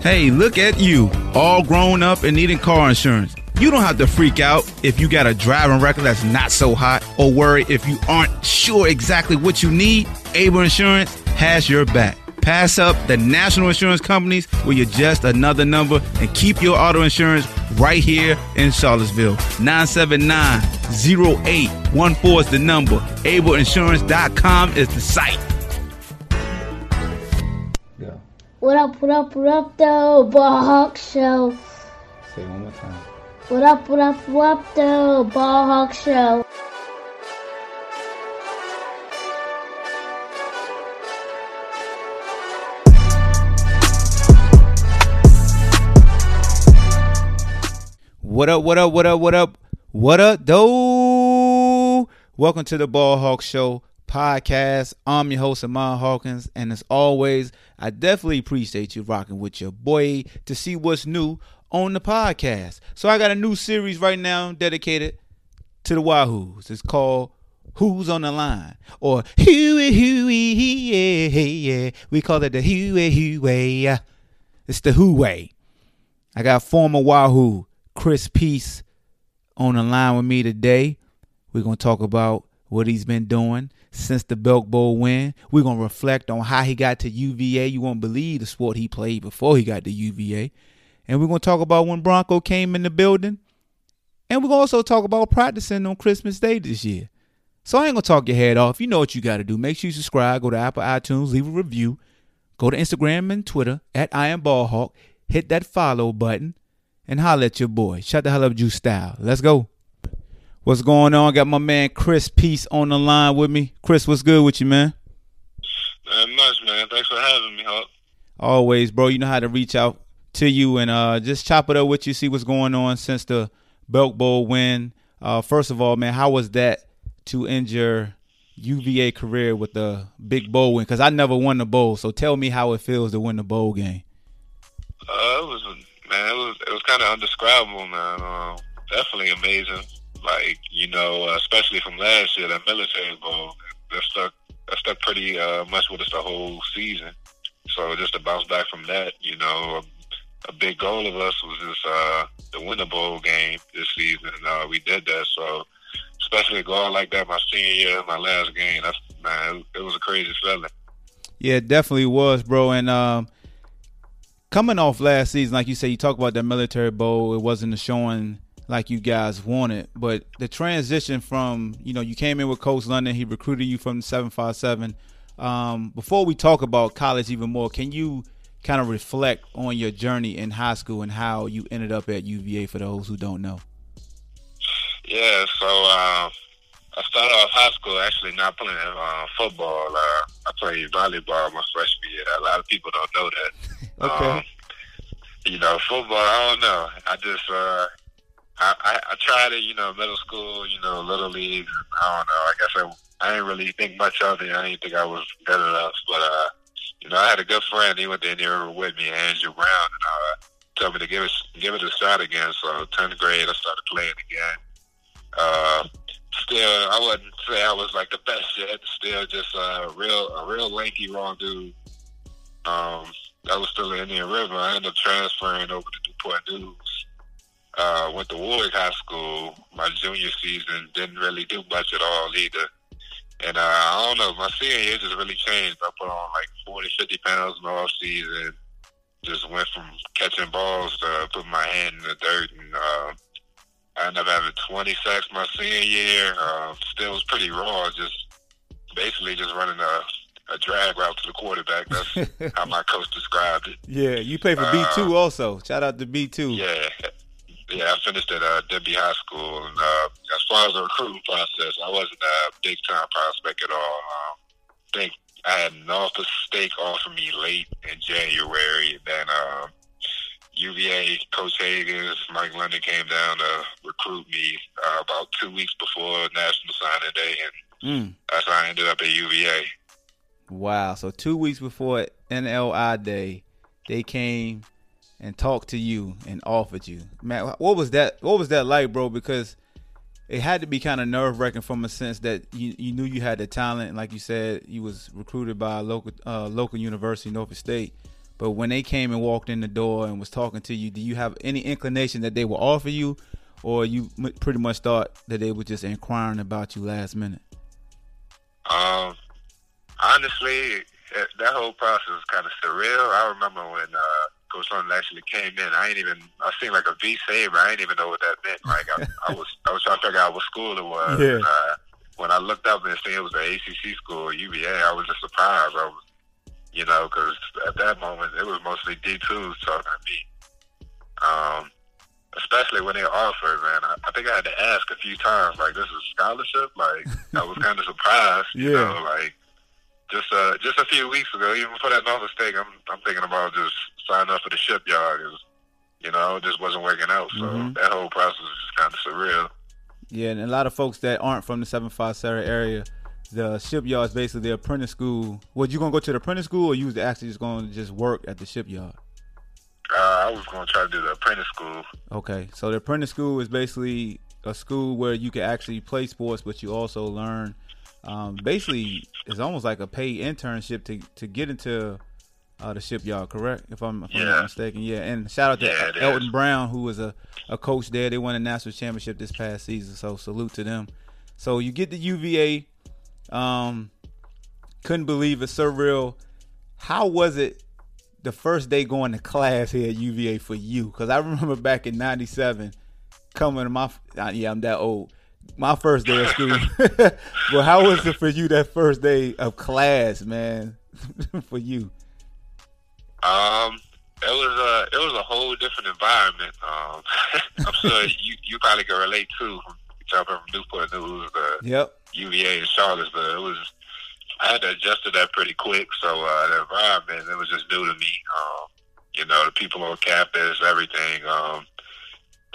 Hey, look at you, all grown up and needing car insurance. You don't have to freak out if you got a driving record that's not so hot or worry if you aren't sure exactly what you need. Able Insurance has your back. Pass up the national insurance companies where you're just another number and keep your auto insurance right here in Charlottesville. 979-0814 is the number. AbleInsurance.com is the site. Go. What up, though? Ball Hawk Show. Say it one more time. What up, though? Ball Hawk Show. What up, though? Welcome to the Ball Hawk Show podcast. I'm your host, Ahmad Hawkins, and as always, I definitely appreciate you rocking with your boy to see what's new on the podcast. So I got a new series right now dedicated to the Wahoos. It's called Who's on the Line, or Huey, yeah. We call it the Huey. It's the Huey. I got former Wahoo Chris Peace on the line with me today. We're going to talk about what he's been doing since the Belk Bowl win. We're going to reflect on how he got to UVA. You won't believe the sport he played before he got to UVA. And we're going to talk about when Bronco came in the building. And we're going to also talk about practicing on Christmas Day this year. So I ain't going to talk your head off. You know what you got to do. Make sure you subscribe. Go to Apple iTunes. Leave a review. Go to Instagram and Twitter @IamBallHawk. Hit that follow button. And holla at your boy. Shut the Hell Up Juice style. Let's go. What's going on? Got my man Chris Peace on the line with me. Chris, what's good with you, man? Not much, man. Thanks for having me, Hawk. Always, bro. You know how to reach out to you and just chop it up with you, see what's going on since the Belk Bowl win. First of all, man, how was that to end your UVA career with the big bowl win? Because I never won the bowl, so tell me how it feels to win the bowl game. It was kind of indescribable, man. Definitely amazing. Like, you know, especially from last year, that military bowl, that stuck pretty much with us the whole season. So just to bounce back from that, you know, a big goal of us was just the winter bowl game this season, and we did that. So especially going like that my senior year, my last game, it was a crazy feeling. Yeah, it definitely was, bro. And coming off last season, like you say, you talk about that military bowl. It wasn't a showing like you guys wanted, but the transition from, you know, you came in with Coach London. He recruited you from the 757. Before we talk about college even more, can you kind of reflect on your journey in high school and how you ended up at UVA for those who don't know? Yeah, so I started off high school actually not playing football. I played volleyball my freshman year. A lot of people don't know that. Okay. You know, football, I don't know. I just, I tried it, you know, middle school, you know, little league. I don't know. I guess I didn't really think much of it. I didn't think I was good enough. But, you know, I had a good friend. He went to Indian River with me, Andrew Brown, and told me to give it a shot again. So 10th grade, I started playing again. Still, I wouldn't say I was like the best yet. Still just a real lanky, wrong dude. I was still in Indian River. I ended up transferring over to DuPont Dukes. Went to Woolwick High School my junior season. Didn't really do much at all either. And I don't know, my senior year just really changed. I put on like 40, 50 pounds in the off season. Just went from catching balls to putting my hand in the dirt. And I ended up having 20 sacks my senior year. Still was pretty raw. Just basically just running a drag route to the quarterback. That's how my coach described it. Yeah, you play for B2 also. Shout out to B2. Yeah, I finished at Denby High School. And as far as the recruiting process, I wasn't a big-time prospect at all. I think I had Norfolk State offer me late in January. Then UVA, Coach Higgins, Mike London came down to recruit me about 2 weeks before National Signing Day, and that's how I ended up at UVA. Wow. So 2 weeks before NLI Day, they came and talked to you and offered you. Man, what was that like, bro? Because it had to be kind of nerve-wracking from a sense that you knew you had the talent. Like you said, you was recruited by a local university, Norfolk State. But when they came and walked in the door and was talking to you, do you have any inclination that they will offer you, or you pretty much thought that they were just inquiring about you last minute? Honestly, that whole process was kind of surreal. I remember when Coach London actually came in, I seemed like a V-saver. I didn't even know what that meant. Like I was trying to figure out what school it was. Yeah. And, when I looked up and seen it was an ACC school, UVA, I was just surprised. I was, you know, because at that moment it was mostly D2s talking to me. Especially when they offered, man. I think I had to ask a few times, like, "This is a scholarship?" Like I was kind of surprised. Yeah. You know, like just a few weeks ago, even before that Norfolk State, I'm thinking about just signing up for the shipyard. You know, it just wasn't working out. So that whole process was just kind of surreal. Yeah, and a lot of folks that aren't from the 757 area, the shipyard is basically the apprentice school. Was you going to go to the apprentice school, or you was actually just going to just work at the shipyard? I was going to try to do the apprentice school. Okay, so the apprentice school is basically a school where you can actually play sports, but you also learn. Basically, it's almost like a paid internship to get into the shipyard, correct? If I'm not mistaken. Yeah, and shout out to Elton Brown, who was a coach there. They won a national championship this past season, so salute to them. So you get the UVA. Couldn't believe it's surreal. How was it the first day going to class here at UVA for you? Because I remember back in 97 coming to my I'm that old, my first day of school. But how was it for you, that first day of class, man? For you, it was a whole different environment. I'm sure you probably can relate too, jumping from Newport News UVA in Charlottesville. It was, I had to adjust to that pretty quick. So the environment, it was just new to me. You know, the people on campus, everything.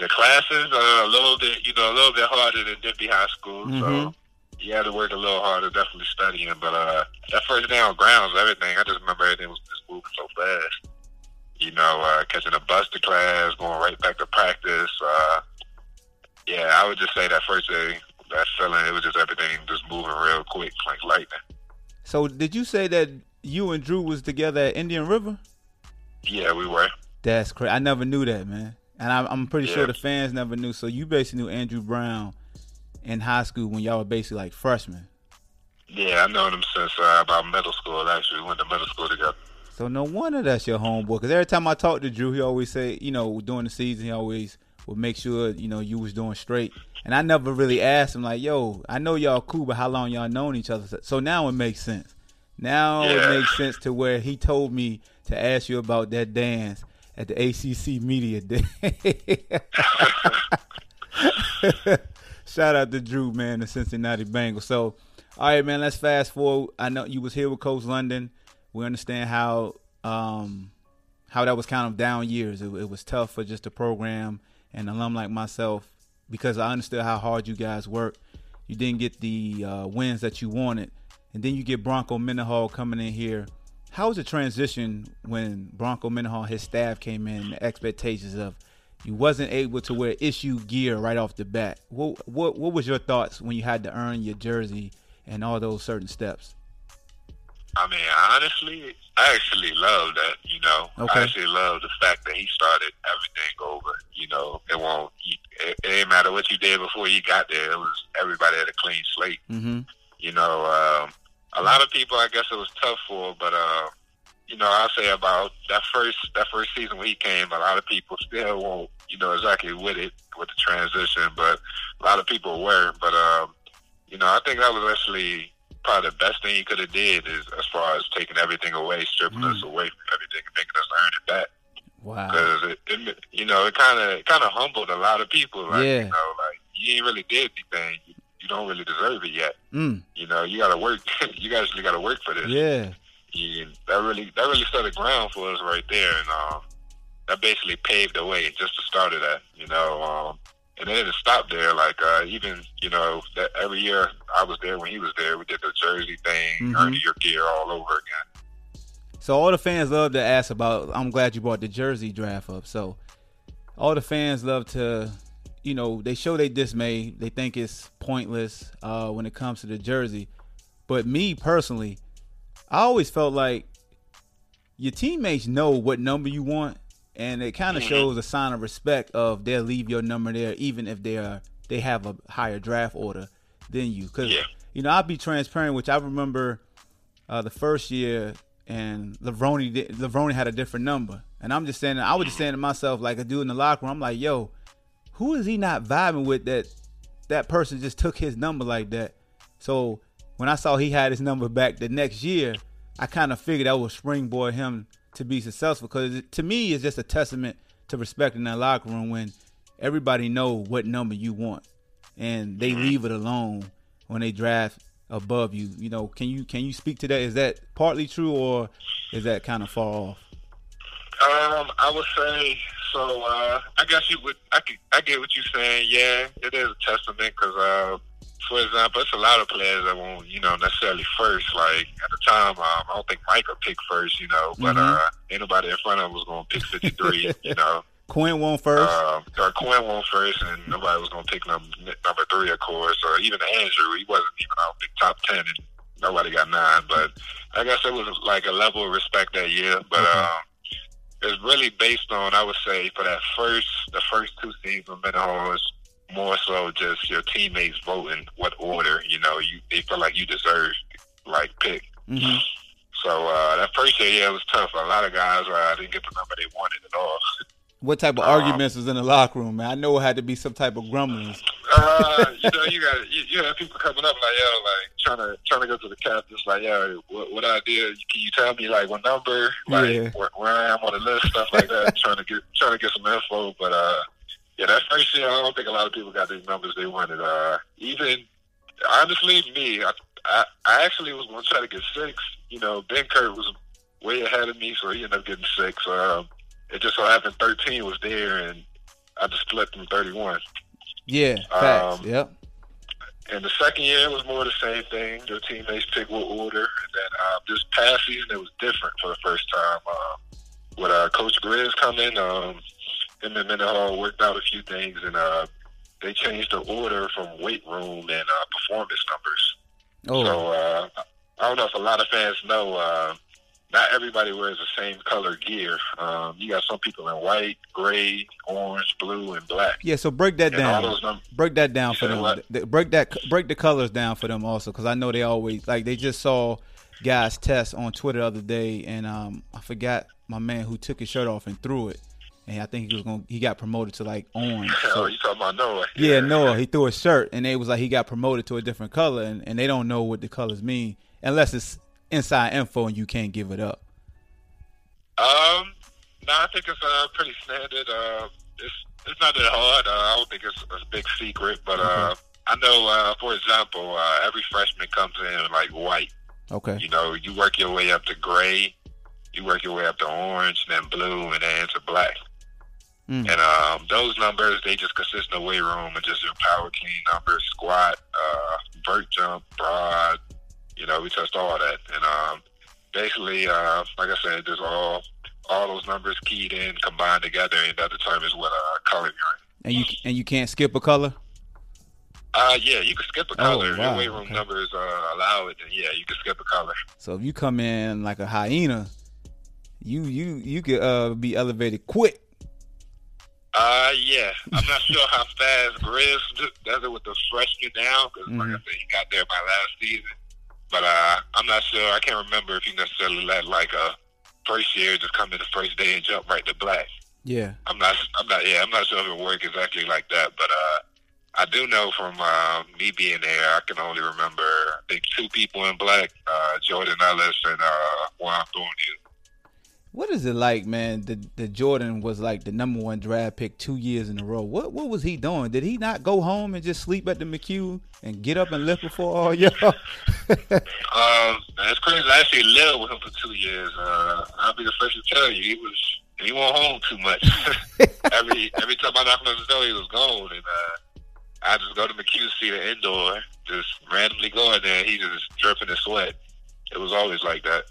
The classes are a little bit harder than Denby High School. Mm-hmm. So you had to work a little harder, definitely studying. But that first day on grounds, everything, I just remember everything was just moving so fast. You know, catching a bus to class, going right back to practice. I would just say that first day, that feeling, it was just everything just moving real quick, like lightning. So did you say that you and Drew was together at Indian River? Yeah, we were. That's crazy. I never knew that, man. And I'm pretty sure the fans never knew. So you basically knew Andrew Brown in high school when y'all were basically like freshmen. Yeah, I know him since about middle school, actually. We went to middle school together. So no wonder that's your homeboy. Because every time I talk to Drew, he always say, you know, during the season, he always would make sure, you know, you was doing straight. And I never really asked him, like, yo, I know y'all cool, but how long y'all known each other? So now it makes sense. It makes sense to where he told me to ask you about that dance at the ACC Media Day. Shout out to Drew, man, the Cincinnati Bengals. So, all right, man, let's fast forward. I know you was here with Coach London. We understand how that was kind of down years. It was tough for just the program and alum like myself, because I understood how hard you guys worked. You didn't get the wins that you wanted. And then you get Bronco Mendenhall coming in here. How was the transition when Bronco Mendenhall, his staff came in, the expectations of you wasn't able to wear issue gear right off the bat? What was your thoughts when you had to earn your jersey and all those certain steps? I mean, honestly, I actually love that, you know. Okay. I actually love the fact that he started everything over, you know. It didn't matter what you did before you got there. It was everybody had a clean slate. Mm-hmm. You know, a lot of people, I guess it was tough for, but, you know, I'll say about that first season when he came, a lot of people still won't, you know, exactly with the transition, but a lot of people were. But, you know, I think that was actually probably the best thing he could have did is as far as taking everything away, stripping us away from everything and making us earn it back. Wow. Because it kind of humbled a lot of people. Like, you know, like you ain't really did anything. You don't really deserve it yet. Mm. You know, you gotta work. You actually gotta work for this. Yeah. That really set the ground for us right there. And that basically paved the way just to start of that, you know. And it didn't stop there. Like, even, you know, that every year I was there when he was there, we did the jersey thing, mm-hmm. earned your gear all over again. So all the fans love to ask about, I'm glad you brought the jersey draft up. So all the fans love to, you know, they show their dismay. They think it's pointless when it comes to the jersey. But me personally, I always felt like your teammates know what number you want. And it kind of mm-hmm. shows a sign of respect of they'll leave your number there even if they have a higher draft order than you. Because, yeah. you know, I'll be transparent, which I remember the first year and Lavroni had a different number. And I'm just saying, I was just saying to myself, like a dude in the locker room, I'm like, yo, who is he not vibing with that person just took his number like that? So when I saw he had his number back the next year, I kind of figured that would springboard him to be successful, because to me it's just a testament to respect in that locker room when everybody know what number you want and they leave it alone when they draft above you. You know, can you speak to that? Is that partly true or is that kind of far off? I would say so. I guess you would. I get what you're saying. Yeah, it is a testament because, for example, it's a lot of players that won't, you know, necessarily first. Like, at the time, I don't think Micah picked first, you know, but anybody in front of him was going to pick 53, you know. Quinn won first. Quinn won first, and nobody was going to pick number 3, of course, or even Andrew. He wasn't even out the top 10, and nobody got 9. But I guess it was like a level of respect that year. But it's really based on, I would say, for that the first 2 seasons of Mendenhall, more so just your teammates voting what order, you know, they feel like you deserve, like, pick. Mm-hmm. So that first year, yeah, it was tough. A lot of guys didn't get the number they wanted at all. What type of arguments was in the locker room, man? I know it had to be some type of grumblings. You know, you have people coming up like, yo, like, trying to go to the captains, like, yo, what idea? Can you tell me, like, what number? Like, yeah. where I am on the list, stuff like that, trying to get some info, but, yeah, that first year, I don't think a lot of people got the numbers they wanted. Even, honestly, me, I actually was going to try to get 6. You know, Ben Kurt was way ahead of me, so he ended up getting 6. It just so happened 13 was there, and I just flipped him 31. Yeah, facts, yep. And the second year, it was more the same thing. Your teammates pick what order. And then this past season, it was different for the first time. With Coach Grizz coming, him and Mendenhall worked out a few things, and they changed the order from weight room and performance numbers. Oh. So I don't know if a lot of fans know, not everybody wears the same color gear. You got some people in white, gray, orange, blue, and black. Yeah, so break that down. Break that down for them. Break the colors down for them also, because I know they always, like, they just saw guys test on Twitter the other day, and I forgot my man who took his shirt off and threw it. And I think he got promoted to like orange. So, you talking about Noah? Yeah, Noah. He threw a shirt, and they was like he got promoted to a different color, and they don't know what the colors mean unless it's inside info and you can't give it up. No, I think it's pretty standard. It's not that hard. I don't think it's a big secret, but I know. For example, every freshman comes in like white. Okay. You know, you work your way up to gray, you work your way up to orange, then blue, and then to black. Mm. And those numbers, they just consist of weight room and just your power clean numbers, squat, vert jump, broad. You know, we test all that. And basically, like I said, there's all those numbers keyed in, combined together, and that determines what color you're in. And you can't skip a color? Yeah, you can skip a color. Wow. Your weight room numbers allow it, and yeah, you can skip a color. So if you come in like a hyena, you could be elevated quick. Yeah. I'm not sure how fast Grizz does it with the freshman now, because like I said, he got there by last season. But I'm not sure. I can't remember if he necessarily let like a first year just come in the first day and jump right to black. Yeah. I'm not sure if it worked exactly like that. But I do know from me being there, I can only remember I think 2 people in black, Jordan Ellis and Juan Thornhill. What is it like, man? The Jordan was like the number 1 draft pick 2 years in a row. What was he doing? Did he not go home and just sleep at the McHugh and get up and lift before all y'all? That's crazy. I actually lived with him for 2 years. I'll be the first to tell you, he was He won't hold too much. every time I knocked on his door, he was gone. And I just go to McHugh, see the indoor, just randomly go in there. And he just dripping in sweat. It was always like that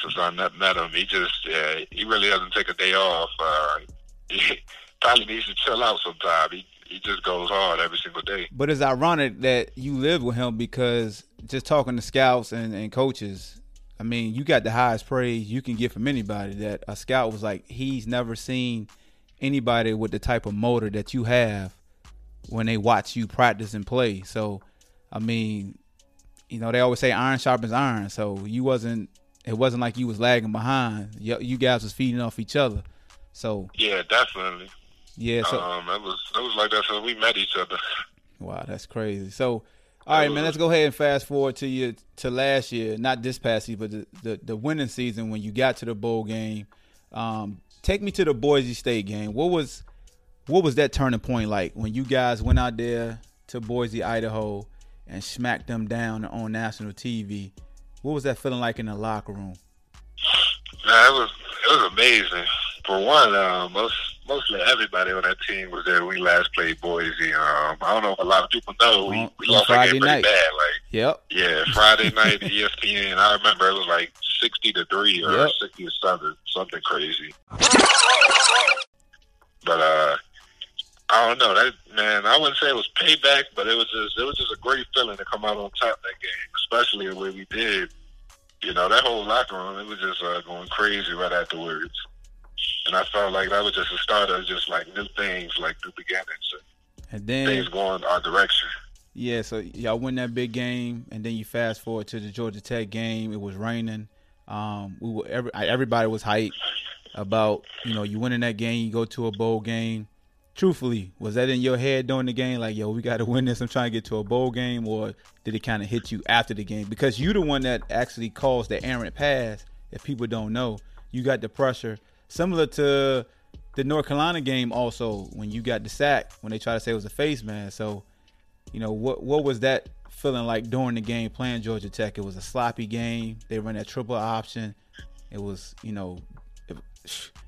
since I met him. He just, he really doesn't take a day off. He probably needs to chill out sometime. He just goes hard every single day. But it's ironic that you live with him because just talking to scouts and coaches, I mean, you got the highest praise you can get from anybody. That a scout was like, he's never seen anybody with the type of motor that you have when they watch you practice and play. So, I mean, you know, they always say iron sharpens iron. So it wasn't like you was lagging behind. You guys was feeding off each other. So yeah, definitely. Yeah, so it was like that since we met each other. Wow, that's crazy. So, all right, man, let's go ahead and fast forward to last year, not this past season, but the winning season when you got to the bowl game. Take me to the Boise State game. What was that turning point like when you guys went out there to Boise, Idaho, and smacked them down on national TV? What was that feeling like in the locker room? Man, it was amazing. For one, mostly everybody on that team was there. We last played Boise. I don't know if a lot of people know. We lost that game pretty bad. Like, yep. Yeah, Friday night, ESPN. I remember it was like 60-3 or 60-7, something crazy. But I don't know. That, man, I wouldn't say it was payback, but it was just a great feeling to come out on top that game, especially the way we did. You know, that whole locker room, it was just going crazy right afterwards. And I felt like that was just a start of just like new things, like new beginnings, and then things going our direction. Yeah, so y'all win that big game, and then you fast forward to the Georgia Tech game. It was raining. Everybody was hyped about, you know, you winning that game. You go to a bowl game. Truthfully, was that in your head during the game? Like, yo, we got to win this. I'm trying to get to a bowl game, or did it kind of hit you after the game? Because you the one that actually calls the errant pass. If people don't know, you got the pressure. Similar to the North Carolina game also when you got the sack, when they try to say it was a face mask. So, you know, what was that feeling like during the game playing Georgia Tech? It was a sloppy game. They ran that triple option. It was, you know,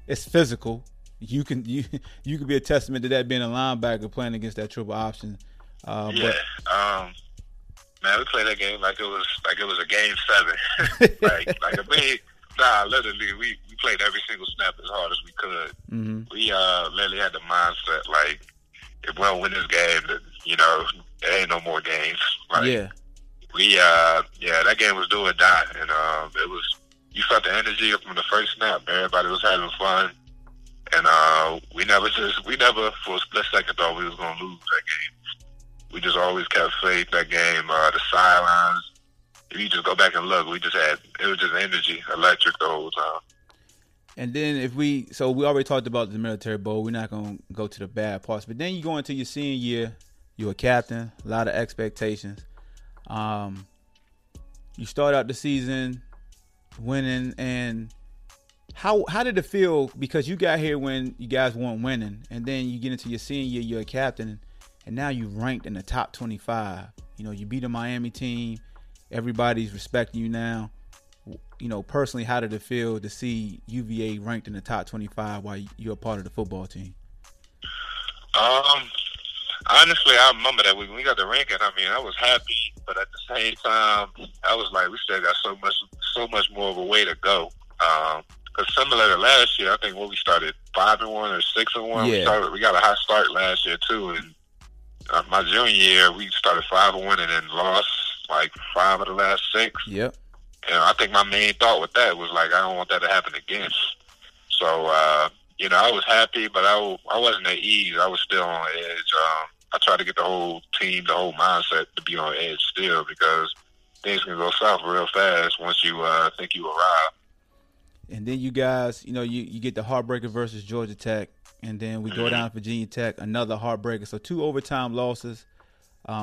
it's physical. You can be a testament to that being a linebacker playing against that triple option. Man, we played that game like it was a game 7. like a big. Nah, literally, we played every single snap as hard as we could. Mm-hmm. We literally had the mindset, like, if we don't win this game, then, you know, there ain't no more games. Like, yeah. That game was do or die. And it was, you felt the energy from the first snap. Everybody was having fun. And we never for a split second thought we was going to lose that game. We just always kept faith that game. The sidelines. If you just go back and look, it was just energy, electric the whole time. And then we already talked about the Military Bowl. We're not going to go to the bad parts. But then you go into your senior year. You're a captain, a lot of expectations. You start out the season winning. And how did it feel? Because you got here when you guys weren't winning. And then you get into your senior year, you're a captain. And now you're ranked in the top 25. You know, you beat a Miami team. Everybody's respecting you now. You know, personally, how did it feel to see UVA ranked in the top 25 while you're a part of the football team? Honestly, I remember that when we got the ranking, I mean, I was happy, but at the same time, I was like, we still got so much more of a way to go. Because similar to last year, I think when we started 5-1 or 6-1, yeah. We got a hot start last year too. And my junior year, we started 5-1 and then lost like 5 of the last 6. Yep. And I think my main thought with that was like, I don't want that to happen again. So, you know, I was happy, but I wasn't at ease. I was still on edge. I tried to get the whole team, the whole mindset to be on edge still because things can go south real fast once you think you arrive. And then you guys, you know, you get the heartbreaker versus Georgia Tech, and then we go down to Virginia Tech, another heartbreaker. So 2 overtime losses.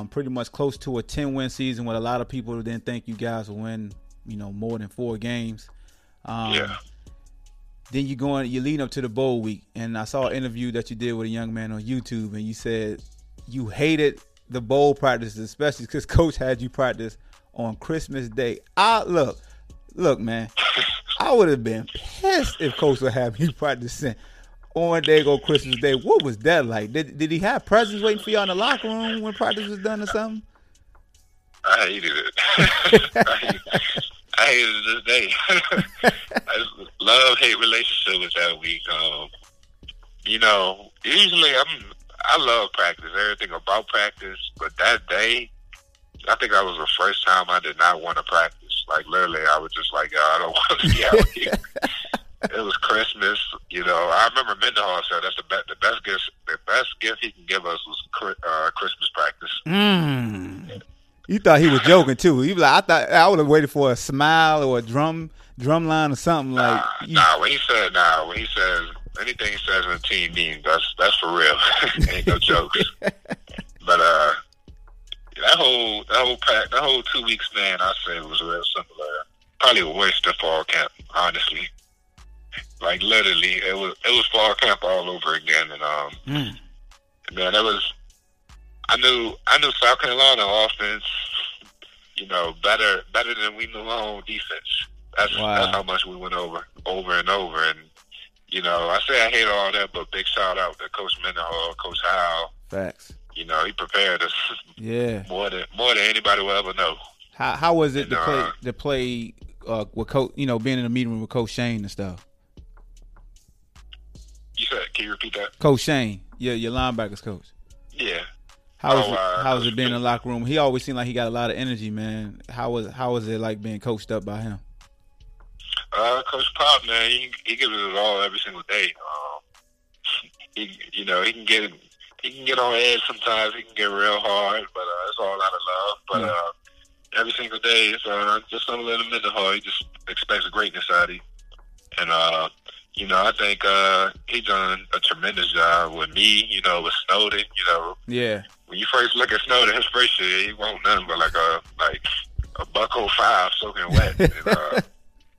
Pretty much close to a 10-win season when a lot of people didn't think you guys would win, you know, more than 4 games. Then you're leading up to the bowl week. And I saw an interview that you did with a young man on YouTube, and you said you hated the bowl practices, especially because Coach had you practice on Christmas Day. Look, man, I would have been pissed if Coach would have me practicing on day go Christmas Day. What was that like? Did he have presents waiting for y'all in the locker room when practice was done or something? I hated it. I hated it this day. I love-hate relationship with that week. You know, usually I love practice, everything about practice, but that day, I think that was the first time I did not want to practice. Like, literally, I was just like, yo, I don't want to be out here. It was Christmas, you know. I remember Mendenhall said that's the best gift he can give us was Christmas practice. Mm. You thought he was joking, too. He was like, I thought I would have waited for a smile or a drum line or something. Like, when he says anything he says in a team meeting, that's for real. Ain't no jokes. But that whole 2 week span, I say was real similar. Probably worse than fall camp, honestly. Like literally, it was fall camp all over again. And man, that was. I knew South Carolina offense, you know, better than we knew our own defense. That's how much we went over and over. And you know, I say I hate all that, but big shout out to Coach Mendenhall, Coach Howell. Facts. You know, he prepared us. Yeah. More than anybody will ever know. How was it to play with Coach? You know, being in the meeting room with Coach Shane and stuff. You said, can you repeat that? Coach Shane, yeah, your linebackers coach. Yeah. How was it being in the locker room? He always seemed like he got a lot of energy, man. How was it like being coached up by him? Coach Pop, man, he gives it all every single day. He can get on edge sometimes. He can get real hard, but it's all out of love. But every single day, it's just something in the middle of her. He just expects greatness out of you, and you know, I think he done a tremendous job with me. You know, with Snowden. You know, yeah. When you first look at Snowden, his first year, he wasn't nothing but like a $105 soaking wet. And,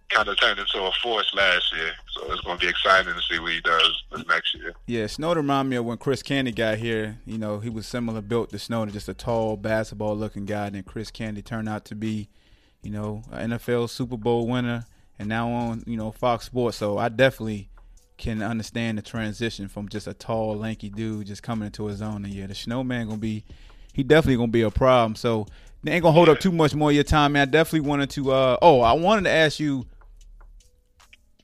kind of turned into a force last year, so it's going to be exciting to see what he does this next year. Yeah, Snowden reminded me of when Chris Canty got here. You know, he was similar built to Snowden, just a tall basketball-looking guy. And then Chris Canty turned out to be, you know, an NFL Super Bowl winner, and now on, you know, Fox Sports. So I definitely can understand the transition from just a tall, lanky dude just coming into his own. And yeah, the snowman definitely going to be a problem. So they ain't going to hold up too much more of your time, man. I definitely wanted to. I wanted to ask you.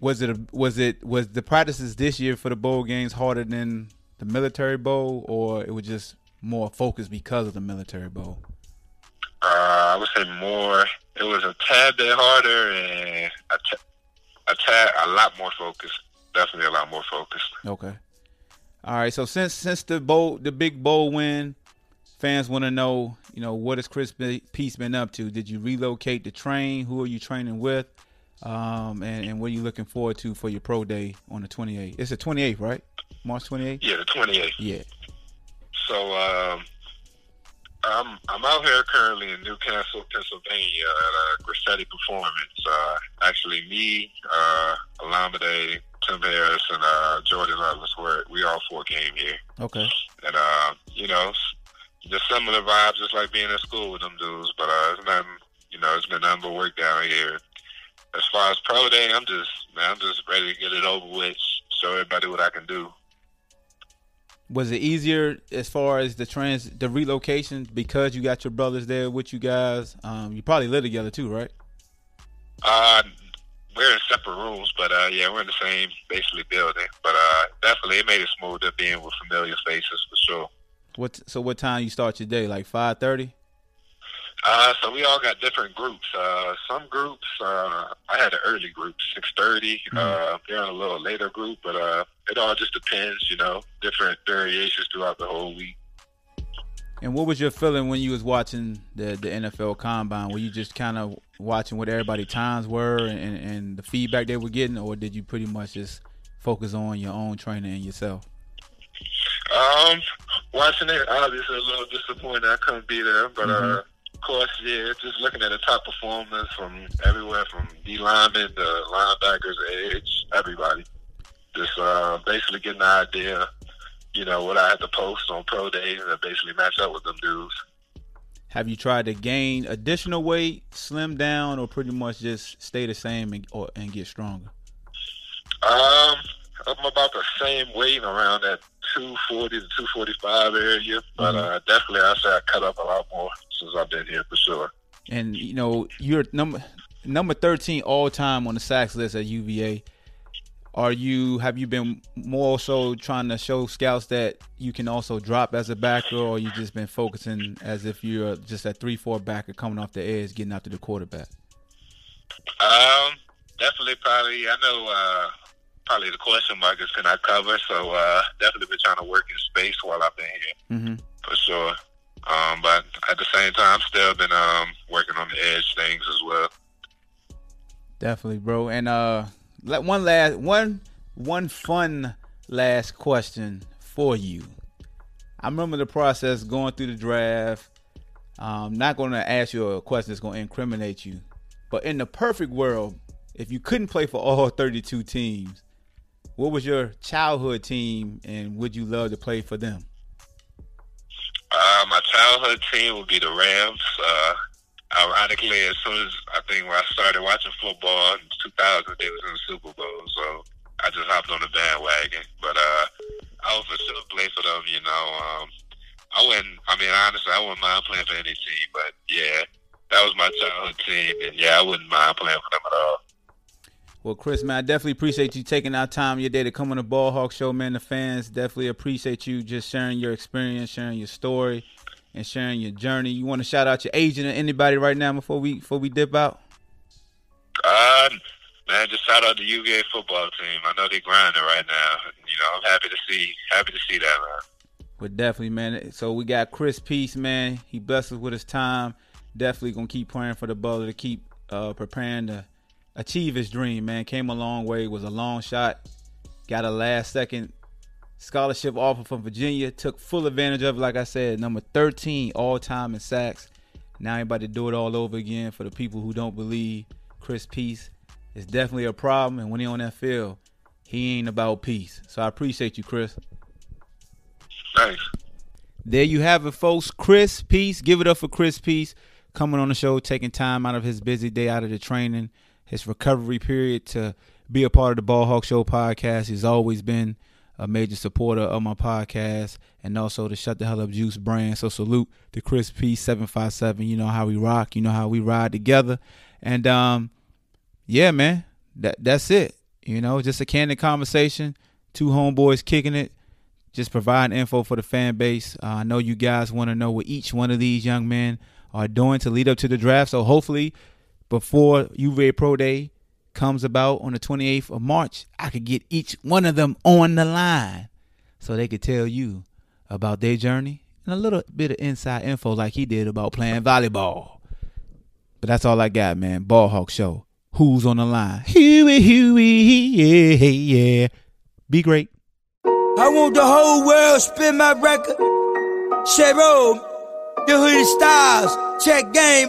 Was the practices this year for the bowl games harder than the Military Bowl, or it was just more focused because of the Military Bowl? I would say more. It was a tad bit harder and a lot more focused. Definitely a lot more focused. Okay. All right. So since the big bowl win, fans want to know, you know, what has Chris Peace been up to? Did you relocate the train? Who are you training with? And what are you looking forward to for your pro day on the 28th? It's the 28th, right? March 28th? Yeah, the 28th. Yeah. So I'm out here currently in Newcastle, Pennsylvania at Grissetti Performance. Actually, me, Alameda, Tim Harris, and Jordan Levels, we all four came here. Okay. And, you know, just similar vibes, just like being at school with them dudes. But it's nothing, you know, it's been nothing but work down here. As far as pro day, I'm just ready to get it over with, show everybody what I can do. Was it easier as far as the relocation because you got your brothers there with you guys? You probably live together too, right? We're in separate rooms, but yeah, we're in the same basically building. But definitely, it made it smoother being with familiar faces for sure. So what time you start your day? Like 5:30? So we all got different groups. Some groups, I had an early group, 6:30. They're in a little later group, but it all just depends, you know, different variations throughout the whole week. And what was your feeling when you was watching the NFL Combine? Were you just kind of watching what everybody's times were and the feedback they were getting, or did you pretty much just focus on your own training and yourself? Watching it, obviously a little disappointed I couldn't be there, but of course, yeah, just looking at the top performers from everywhere, from D linemen to linebackers, edge, everybody. Just basically getting the idea, you know, what I had to post on pro days and basically match up with them dudes. Have you tried to gain additional weight, slim down, or pretty much just stay the same and get stronger? I'm about the same weight, around that 240 to 245 area, but definitely I say I cut up a lot more since I've been here for sure. And, you know, you're number 13 all time on the sacks list at UVA. Have you been more so trying to show scouts that you can also drop as a backer, or you just been focusing as if you're just a 3-4 backer coming off the edge, getting after the quarterback? Definitely, probably. I know probably the question mark is can I cover, so definitely been trying to work in space while I've been here for sure. But at the same time, still been working on the edge things as well. Definitely, bro. And one fun last question for you. I remember the process going through the draft. I'm not going to ask you a question that's going to incriminate you, but in the perfect world, if you couldn't play for all 32 teams, what was your childhood team, and would you love to play for them? My childhood team would be the Rams. Ironically, as soon as when I started watching football in 2000, they was in the Super Bowl, so I just hopped on the bandwagon. But I would for sure play for them, you know. Honestly, I wouldn't mind playing for any team, but yeah, that was my childhood team, and yeah, I wouldn't mind playing for them at all. Well, Chris, man, I definitely appreciate you taking out time your day to come on the Ball Hawk Show, man. The fans definitely appreciate you just sharing your experience, sharing your story, and sharing your journey. You want to shout out your agent or anybody right now before we dip out? Man, just shout out the UVA football team. I know they're grinding right now. You know, I'm happy to see that, man. Well, definitely, man. So we got Chris Peace, man. He blessed us with his time. Definitely gonna keep praying for the brother to keep preparing to achieve his dream, man. Came a long way. Was a long shot. Got a last second scholarship offer from Virginia, took full advantage of it. Like I said, number 13 all time in sacks. Now he's about to do it all over again. For the people who don't believe, Chris Peace is definitely a problem, and when he's on that field, he ain't about peace. So I appreciate you, Chris. Thanks. There you have it, folks. Chris Peace. Give it up for Chris Peace coming on the show, taking time out of his busy day, out of the training, his recovery period, to be a part of the Ball Hawk Show podcast. He's always been a major supporter of my podcast and also the Shut the Hell Up Juice brand. So salute to Chris P, 757. You know how we rock. You know how we ride together. And, yeah, man, that's it. You know, just a candid conversation, two homeboys kicking it, just providing info for the fan base. I know you guys want to know what each one of these young men are doing to lead up to the draft. So hopefully before UVA Pro Day comes about on the 28th of March, I could get each one of them on the line so they could tell you about their journey and a little bit of inside info like he did about playing volleyball. But that's all I got, man. Ball Hawk Show. Who's on the line? Huey, yeah. Be great. I want the whole world spin my record. Cheryl, the hooded styles, check game,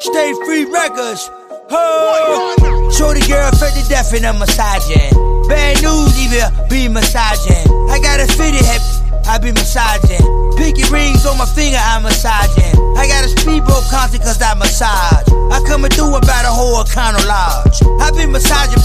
stay free records. Oh. Shorty girl, fit to death and I'm massaging. Bad news, even be massaging. I got a fitted hip, I be massaging. Pinky rings on my finger, I'm massaging. I got a speedboat content cause I massage. I coming through about a whole kind of lodge. I be massaging,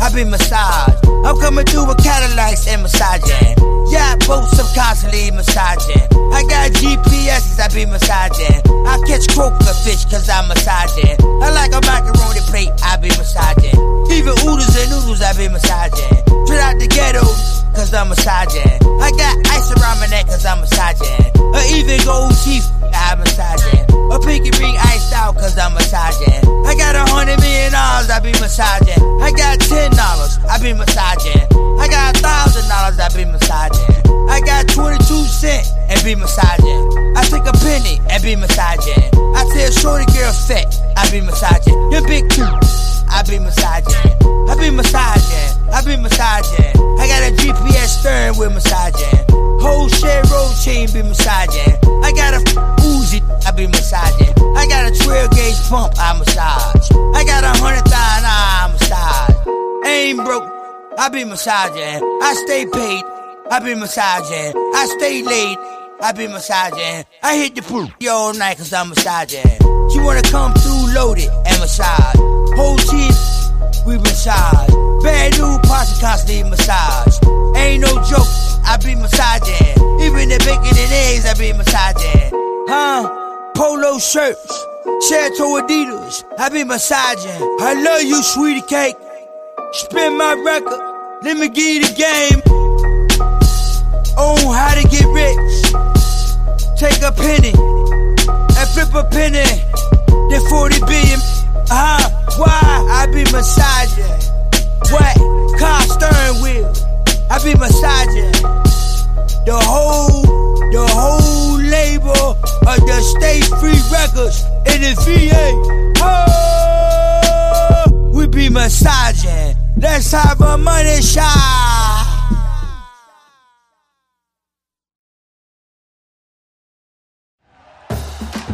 I be massaged. I'm coming through with Cadillacs and massaging. Yeah, boats I'm constantly massaging. I got GPS's, I be massaging. I catch croaker fish cause I'm massaging. I like a macaroni plate, I be massaging. Even oodles and noodles, I be massaging. Straight out the ghetto cause I'm massaging. I got ice around my neck cause I'm massaging. Or even gold teeth, I massaging. A pinky ring iced out cause I'm massaging. I got $100 million, I be massaging. I got $10, I be massaging. I got $1,000, I be massaging. I got 22 cents and be massaging. I take a penny and be massaging. I tell shorty girl fat, I be massaging. Your big tooth, I be massaging. I be massaging, I be massaging. I got a GPS stern with massaging. Whole shed road chain be massaging. I got a Uzi, I be massaging. I got a 12-gauge pump, I massage. I got $100,000, I massage. Ain't broke, I be massaging. I stay paid, I be massaging. I stay late, I be massaging. I hit the poop all night cause I'm massaging. She wanna come through loaded and massage. Whole team, we massage. Bad new posse constantly massage. Ain't no joke, I be massaging. Even the bacon and eggs, I be massaging. Huh? Polo shirts, Chateau Adidas, I be massaging. I love you, sweetie cake. Spin my record, let me give you the game. On how to get rich. Take a penny and flip a penny. Then 40 billion. Huh? Why? I be massaging. What? Car steering wheel. I be massaging. The whole label of the State Free Records in the VA. Oh, we be massaging. Let's have a money shot.